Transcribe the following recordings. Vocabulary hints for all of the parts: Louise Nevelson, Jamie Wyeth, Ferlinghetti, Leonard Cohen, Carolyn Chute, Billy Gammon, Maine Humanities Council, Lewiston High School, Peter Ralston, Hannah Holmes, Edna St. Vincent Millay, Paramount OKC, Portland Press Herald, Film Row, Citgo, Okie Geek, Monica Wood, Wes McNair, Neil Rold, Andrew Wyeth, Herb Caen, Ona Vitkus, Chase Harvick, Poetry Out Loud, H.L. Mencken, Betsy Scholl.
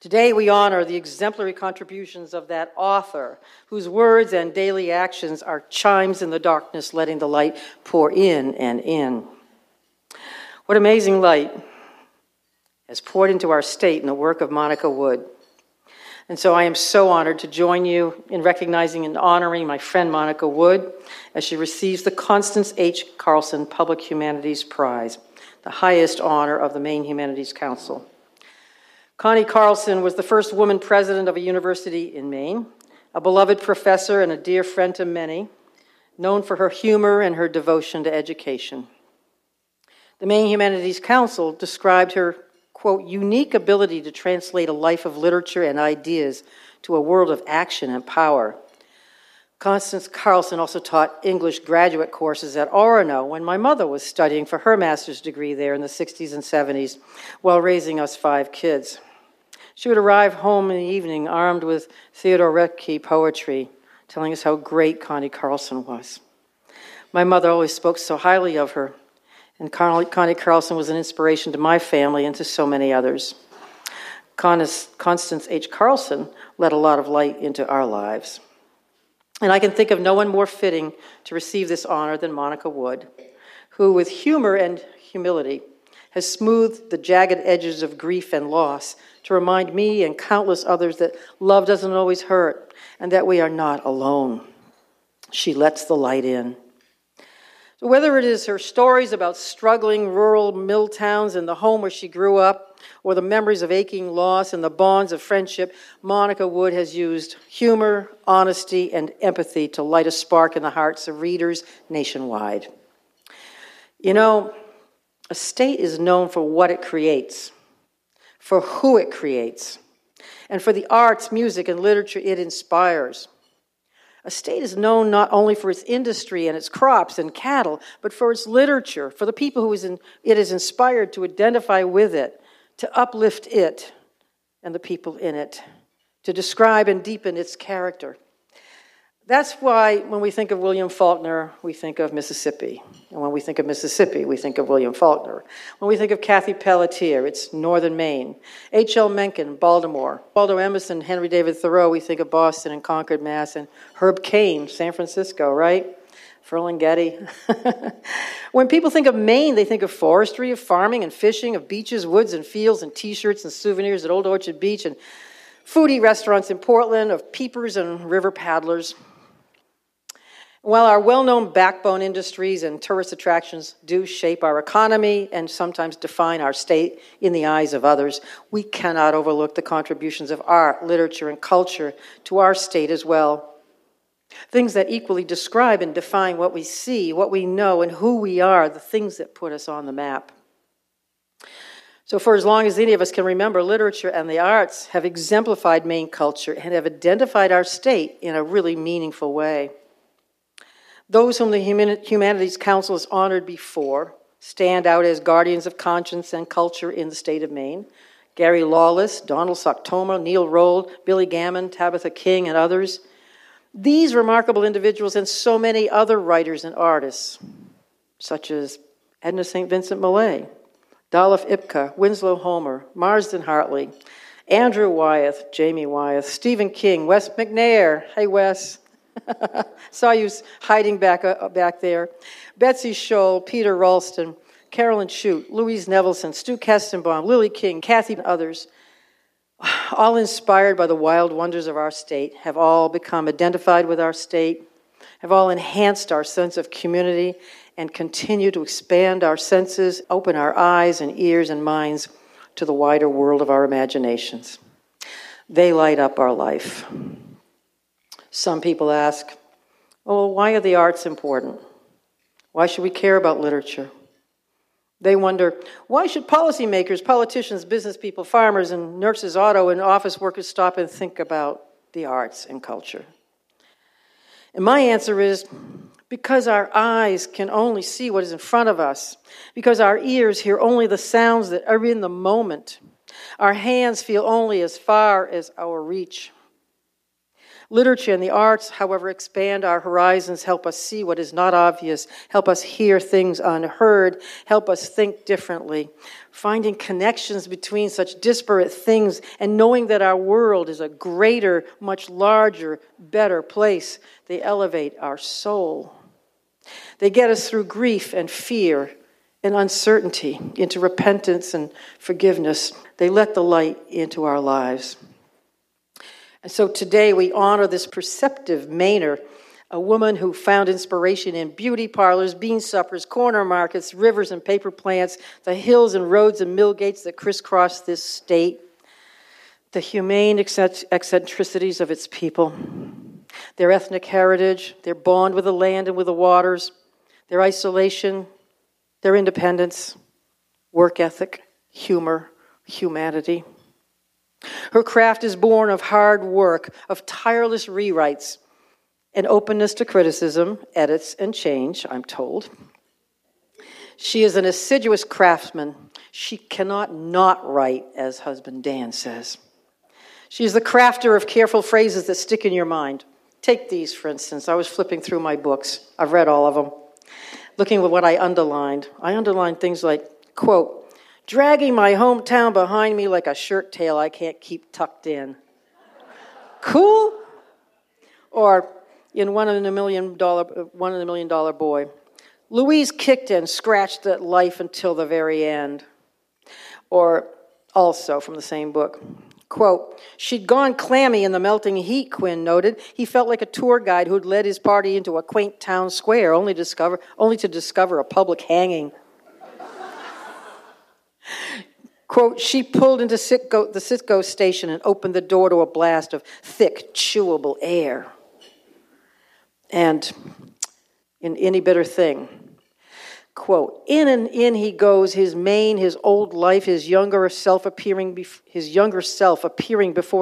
Today we honor the exemplary contributions of that author whose words and daily actions are chimes in the darkness, letting the light pour in and in. What amazing light has poured into our state in the work of Monica Wood. And so I am so honored to join you in recognizing and honoring my friend Monica Wood as she receives the Constance H. Carlson Public Humanities Prize, the highest honor of the Maine Humanities Council. Connie Carlson was the first woman president of a university in Maine, a beloved professor and a dear friend to many, known for her humor and her devotion to education. The Maine Humanities Council described her, quote, unique ability to translate a life of literature and ideas to a world of action and power. Constance Carlson also taught English graduate courses at Orono when my mother was studying for her master's degree there in the 60s and 70s while raising us 5 kids. She would arrive home in the evening armed with Theodore Roethke poetry, telling us how great Connie Carlson was. My mother always spoke so highly of her, and Connie Carlson was an inspiration to my family and to so many others. Constance H. Carlson let a lot of light into our lives. And I can think of no one more fitting to receive this honor than Monica Wood, who with humor and humility has smoothed the jagged edges of grief and loss to remind me and countless others that love doesn't always hurt and that we are not alone. She lets the light in. So whether it is her stories about struggling rural mill towns and the home where she grew up, or the memories of aching loss and the bonds of friendship, Monica Wood has used humor, honesty, and empathy to light a spark in the hearts of readers nationwide. You know, a state is known for what it creates, for who it creates, and for the arts, music, and literature it inspires. A state is known not only for its industry and its crops and cattle, but for its literature, for the people who it is inspired to identify with it, to uplift it and the people in it, to describe and deepen its character. That's why when we think of William Faulkner, we think of Mississippi. And when we think of Mississippi, we think of William Faulkner. When we think of Cathie Pelletier, it's northern Maine. H.L. Mencken, Baltimore. Waldo Emerson, Henry David Thoreau, we think of Boston and Concord, Mass. And Herb Caen, San Francisco, right? Ferlinghetti. When people think of Maine, they think of forestry, of farming and fishing, of beaches, woods and fields, and T-shirts and souvenirs at Old Orchard Beach, and foodie restaurants in Portland, of peepers and river paddlers. While our well-known backbone industries and tourist attractions do shape our economy and sometimes define our state in the eyes of others, we cannot overlook the contributions of art, literature, and culture to our state as well. Things that equally describe and define what we see, what we know, and who we are, the things that put us on the map. So for as long as any of us can remember, literature and the arts have exemplified Maine culture and have identified our state in a really meaningful way. Those whom the Humanities Council has honored before stand out as guardians of conscience and culture in the state of Maine. Gary Lawless, Donald Soctoma, Neil Rold, Billy Gammon, Tabitha King, and others. These remarkable individuals and so many other writers and artists, such as Edna St. Vincent Millay, Dolaf Ipka, Winslow Homer, Marsden Hartley, Andrew Wyeth, Jamie Wyeth, Stephen King, Wes McNair, hey Wes, saw you hiding back there. Betsy Scholl, Peter Ralston, Carolyn Chute, Louise Nevelson, Stu Kestenbaum, Lily King, Cathie, and others, all inspired by the wild wonders of our state, have all become identified with our state, have all enhanced our sense of community, and continue to expand our senses, open our eyes and ears and minds to the wider world of our imaginations. They light up our life. Some people ask, oh, why are the arts important? Why should we care about literature? They wonder, why should policymakers, politicians, business people, farmers, and nurses, auto and office workers stop and think about the arts and culture? And my answer is, because our eyes can only see what is in front of us, because our ears hear only the sounds that are in the moment, our hands feel only as far as our reach. Literature and the arts, however, expand our horizons, help us see what is not obvious, help us hear things unheard, help us think differently. Finding connections between such disparate things and knowing that our world is a greater, much larger, better place, they elevate our soul. They get us through grief and fear and uncertainty into repentance and forgiveness. They let the light into our lives. And so today we honor this perceptive Mainer, a woman who found inspiration in beauty parlors, bean suppers, corner markets, rivers and paper plants, the hills and roads and mill gates that crisscross this state, the humane eccentricities of its people, their ethnic heritage, their bond with the land and with the waters, their isolation, their independence, work ethic, humor, humanity. Her craft is born of hard work, of tireless rewrites, and openness to criticism, edits, and change, I'm told. She is an assiduous craftsman. She cannot not write, as husband Dan says. She is the crafter of careful phrases that stick in your mind. Take these, for instance. I was flipping through my books. I've read all of them. Looking at what I underlined. I underlined things like, quote, dragging my hometown behind me like a shirt tail I can't keep tucked in. Cool? Or in One in a Million Dollar Boy, Louise kicked and scratched at life until the very end. Or also from the same book, quote, she'd gone clammy in the melting heat, Quinn noted. He felt like a tour guide who'd led his party into a quaint town square only to discover a public hanging. Quote, she pulled into the Citgo station and opened the door to a blast of thick, chewable air. And in Any Bitter Thing, quote, in and in he goes, his Maine, his old life, his younger self appearing before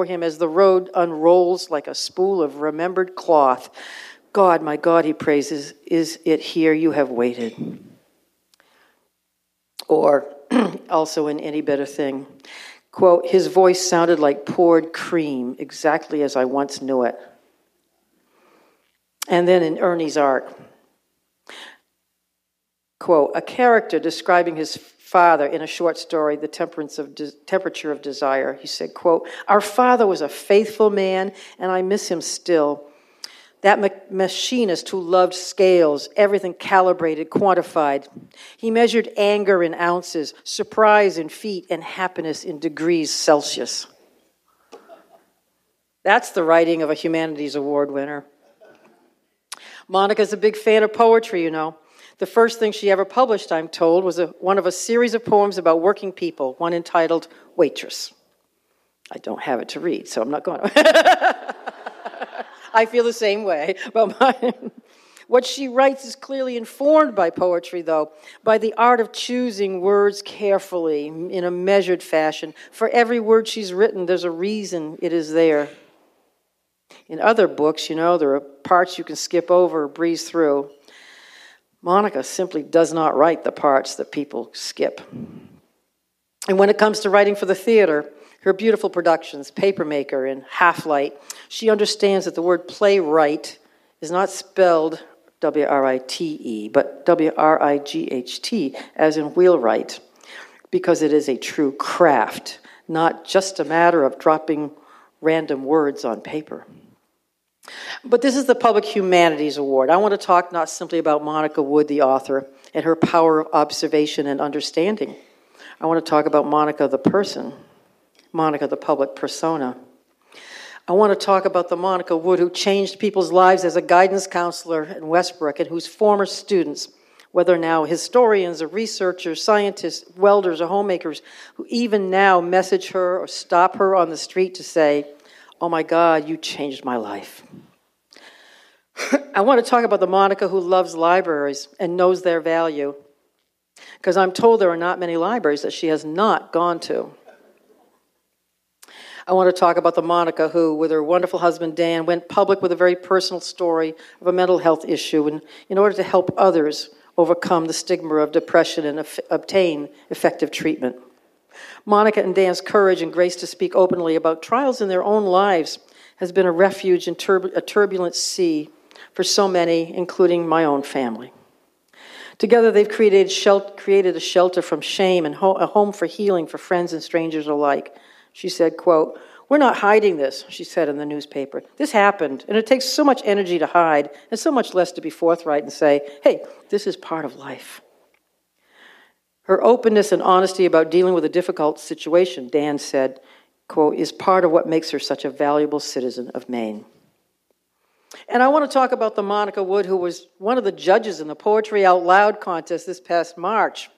him as the road unrolls like a spool of remembered cloth. God, my God, he praises, is it here you have waited? Or also in Any Bitter Thing, quote, his voice sounded like poured cream, exactly as I once knew it. And then in Ernie's Ark, quote, a character describing his father in a short story, The Temperature of Desire, he said, quote, our father was a faithful man, and I miss him still. That machinist who loved scales, everything calibrated, quantified. He measured anger in ounces, surprise in feet, and happiness in degrees Celsius. That's the writing of a Humanities Award winner. Monica's a big fan of poetry, you know. The first thing she ever published, I'm told, was one of a series of poems about working people, one entitled Waitress. I don't have it to read, so I'm not going to. I feel the same way about mine. What she writes is clearly informed by poetry, though, by the art of choosing words carefully in a measured fashion. For every word she's written, there's a reason it is there. In other books, you know, there are parts you can skip over or breeze through. Monica simply does not write the parts that people skip. And when it comes to writing for the theater, her beautiful productions, Papermaker and Half-Light, she understands that the word playwright is not spelled W-R-I-T-E, but W-R-I-G-H-T, as in wheelwright, because it is a true craft, not just a matter of dropping random words on paper. But this is the Public Humanities Award. I want to talk not simply about Monica Wood, the author, and her power of observation and understanding. I want to talk about Monica the person, Monica the public persona. I want to talk about the Monica Wood who changed people's lives as a guidance counselor in Westbrook and whose former students, whether now historians or researchers, scientists, welders or homemakers, who even now message her or stop her on the street to say, oh my God, you changed my life. I want to talk about the Monica who loves libraries and knows their value, because I'm told there are not many libraries that she has not gone to. I want to talk about the Monica who, with her wonderful husband Dan, went public with a very personal story of a mental health issue in order to help others overcome the stigma of depression and obtain effective treatment. Monica and Dan's courage and grace to speak openly about trials in their own lives has been a refuge in a turbulent sea for so many, including my own family. Together, they've created a shelter from shame and a home for healing for friends and strangers alike. She said, quote, "We're not hiding this," she said in the newspaper. "This happened, and it takes so much energy to hide and so much less to be forthright and say, hey, this is part of life." Her openness and honesty about dealing with a difficult situation, Dan said, quote, "is part of what makes her such a valuable citizen of Maine." And I want to talk about the Monica Wood, who was one of the judges in the Poetry Out Loud contest this past March,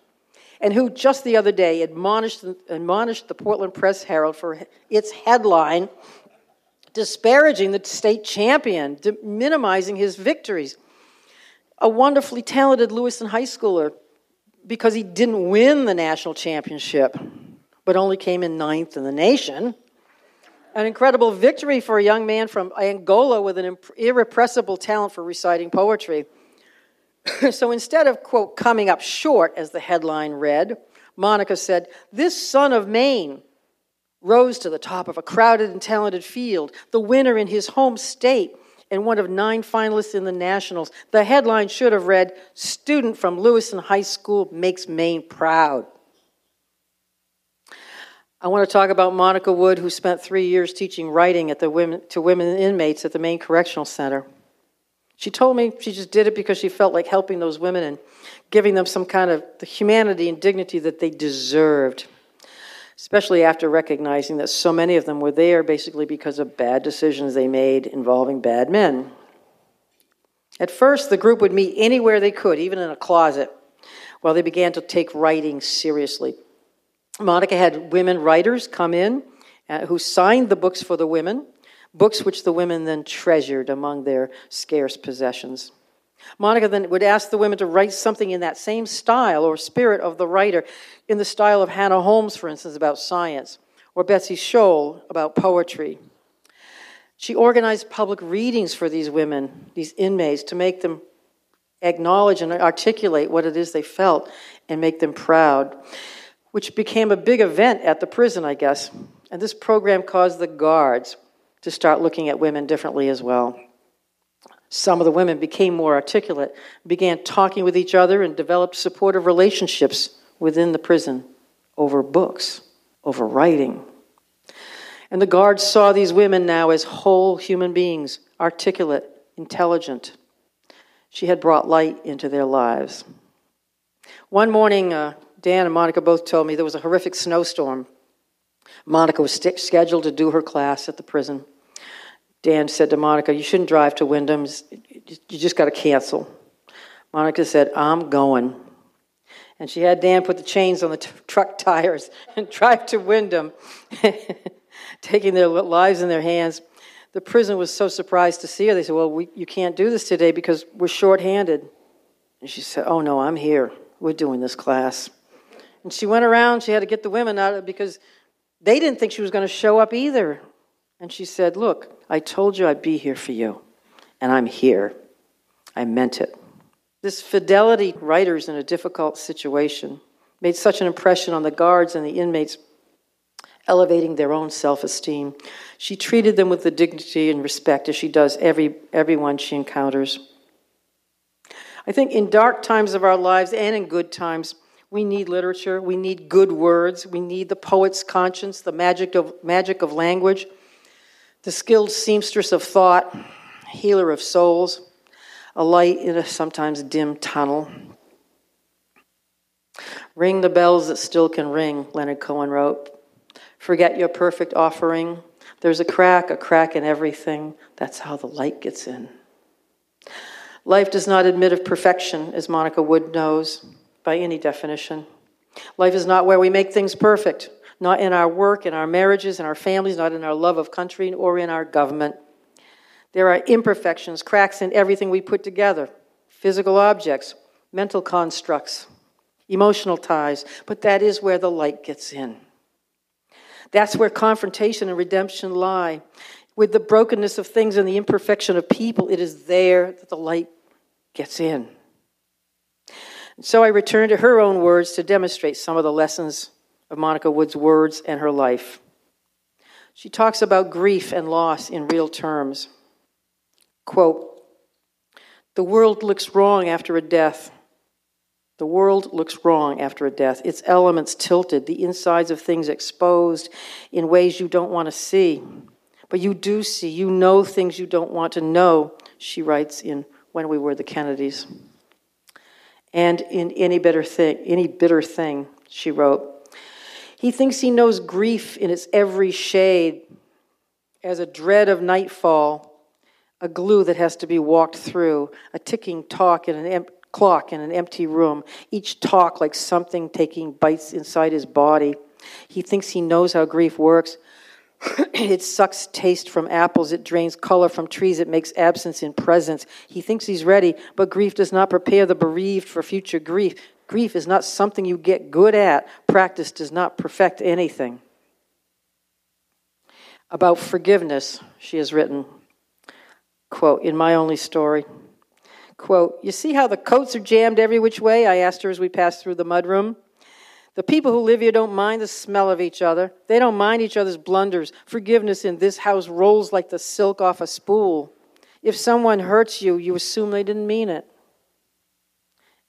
and who just the other day admonished the Portland Press Herald for its headline disparaging the state champion, minimizing his victories. A wonderfully talented Lewiston high schooler, because he didn't win the national championship, but only came in 9th in the nation. An incredible victory for a young man from Angola with an irrepressible talent for reciting poetry. So instead of, quote, "coming up short," as the headline read, Monica said, "This son of Maine rose to the top of a crowded and talented field, the winner in his home state, and one of 9 finalists in the nationals." The headline should have read, "Student from Lewiston High School makes Maine proud." I want to talk about Monica Wood, who spent 3 years teaching writing at to women inmates at the Maine Correctional Center. She told me she just did it because she felt like helping those women and giving them some kind of the humanity and dignity that they deserved, especially after recognizing that so many of them were there basically because of bad decisions they made involving bad men. At first, the group would meet anywhere they could, even in a closet, while they began to take writing seriously. Monica had women writers come in who signed the books for the women, books which the women then treasured among their scarce possessions. Monica then would ask the women to write something in that same style or spirit of the writer, in the style of Hannah Holmes, for instance, about science, or Betsy Scholl about poetry. She organized public readings for these women, these inmates, to make them acknowledge and articulate what it is they felt and make them proud, which became a big event at the prison, I guess. And this program caused the guards to start looking at women differently as well. Some of the women became more articulate, began talking with each other, and developed supportive relationships within the prison over books, over writing. And the guards saw these women now as whole human beings, articulate, intelligent. She had brought light into their lives. One morning, Dan and Monica both told me there was a horrific snowstorm. Monica was scheduled to do her class at the prison. Dan said to Monica, "You shouldn't drive to Wyndham. You just got to cancel." Monica said, "I'm going." And she had Dan put the chains on the truck tires and drive to Wyndham, taking their lives in their hands. The prison was so surprised to see her. They said, "Well, you can't do this today because we're shorthanded." And she said, "Oh, no, I'm here. We're doing this class." And she went around. She had to get the women out of it because they didn't think she was going to show up either. And she said, "Look, I told you I'd be here for you, and I'm here. I meant it." This fidelity, writers in a difficult situation, made such an impression on the guards and the inmates, elevating their own self-esteem. She treated them with the dignity and respect as she does everyone she encounters. I think in dark times of our lives and in good times, we need literature, we need good words, we need the poet's conscience, the magic of language, the skilled seamstress of thought, healer of souls, a light in a sometimes dim tunnel. "Ring the bells that still can ring," Leonard Cohen wrote. "Forget your perfect offering. There's a crack in everything. That's how the light gets in." Life does not admit of perfection, as Monica Wood knows, by any definition. Life is not where we make things perfect, not in our work, in our marriages, in our families, not in our love of country, or in our government. There are imperfections, cracks in everything we put together, physical objects, mental constructs, emotional ties, but that is where the light gets in. That's where confrontation and redemption lie. With the brokenness of things and the imperfection of people, it is there that the light gets in. So I return to her own words to demonstrate some of the lessons of Monica Wood's words and her life. She talks about grief and loss in real terms. Quote, "The world looks wrong after a death. The world looks wrong after a death. Its elements tilted, the insides of things exposed in ways you don't want to see. But you do see, you know things you don't want to know," she writes in When We Were the Kennedys. And in Any Bitter Thing, she wrote, "He thinks he knows grief in its every shade, as a dread of nightfall, a glue that has to be walked through, a ticking clock in an empty room, each talk like something taking bites inside his body. He thinks he knows how grief works. It sucks taste from apples, it drains color from trees, it makes absence in presence. He thinks he's ready, but grief does not prepare the bereaved for future grief. Grief is not something you get good at. Practice does not perfect anything." About forgiveness, she has written, quote, "In My Only Story," quote, "You see how the coats are jammed every which way? I asked her as we passed through the mudroom. The people who live here don't mind the smell of each other. They don't mind each other's blunders. Forgiveness in this house rolls like the silk off a spool. If someone hurts you, you assume they didn't mean it."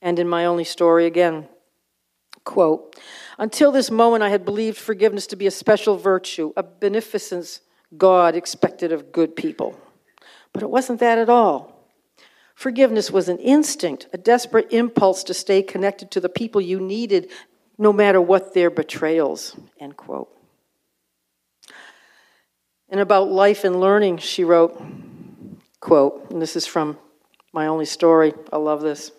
And in My Only Story again, quote, "Until this moment I had believed forgiveness to be a special virtue, a beneficence God expected of good people. But it wasn't that at all. Forgiveness was an instinct, a desperate impulse to stay connected to the people you needed, no matter what their betrayals," end quote. And about life and learning, she wrote, quote, and this is from My Only Story, I love this,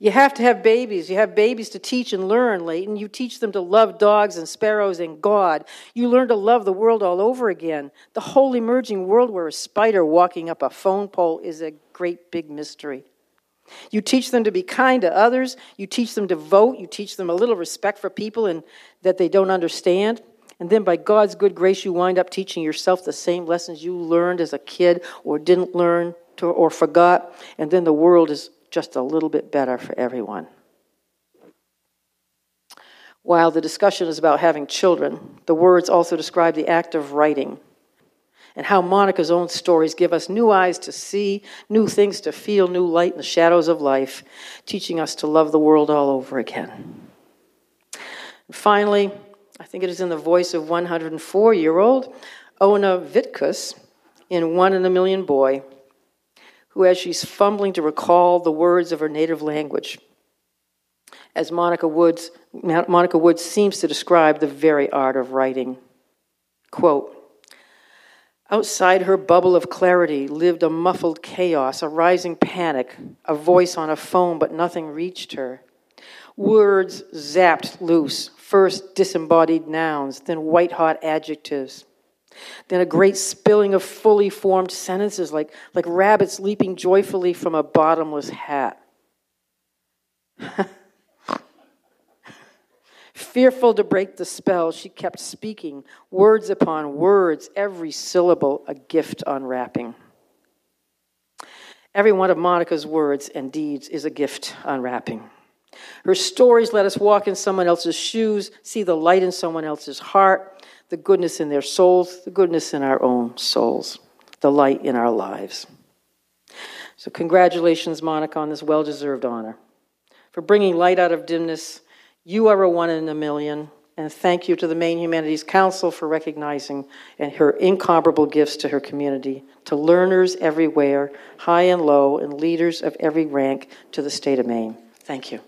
"You have to have babies. You have babies to teach and learn, Leighton. You teach them to love dogs and sparrows and God. You learn to love the world all over again. The whole emerging world where a spider walking up a phone pole is a great big mystery. You teach them to be kind to others. You teach them to vote. You teach them a little respect for people and that they don't understand. And then by God's good grace, you wind up teaching yourself the same lessons you learned as a kid or didn't learn to, or forgot. And then the world is just a little bit better for everyone." While the discussion is about having children, the words also describe the act of writing and how Monica's own stories give us new eyes to see, new things to feel, new light in the shadows of life, teaching us to love the world all over again. And finally, I think it is in the voice of 104-year-old Ona Vitkus in One in a Million Boy, who, as she's fumbling to recall the words of her native language, as Monica Wood seems to describe the very art of writing. Quote, "Outside her bubble of clarity lived a muffled chaos, a rising panic, a voice on a phone, but nothing reached her. Words zapped loose, first disembodied nouns, then white-hot adjectives. Then a great spilling of fully formed sentences like rabbits leaping joyfully from a bottomless hat. Fearful to break the spell, she kept speaking, words upon words, every syllable a gift unwrapping." Every one of Monica's words and deeds is a gift unwrapping. Her stories let us walk in someone else's shoes, see the light in someone else's heart, the goodness in their souls, the goodness in our own souls, the light in our lives. So congratulations, Monica, on this well-deserved honor. For bringing light out of dimness, you are a one in a million, and thank you to the Maine Humanities Council for recognizing her incomparable gifts to her community, to learners everywhere, high and low, and leaders of every rank to the state of Maine. Thank you.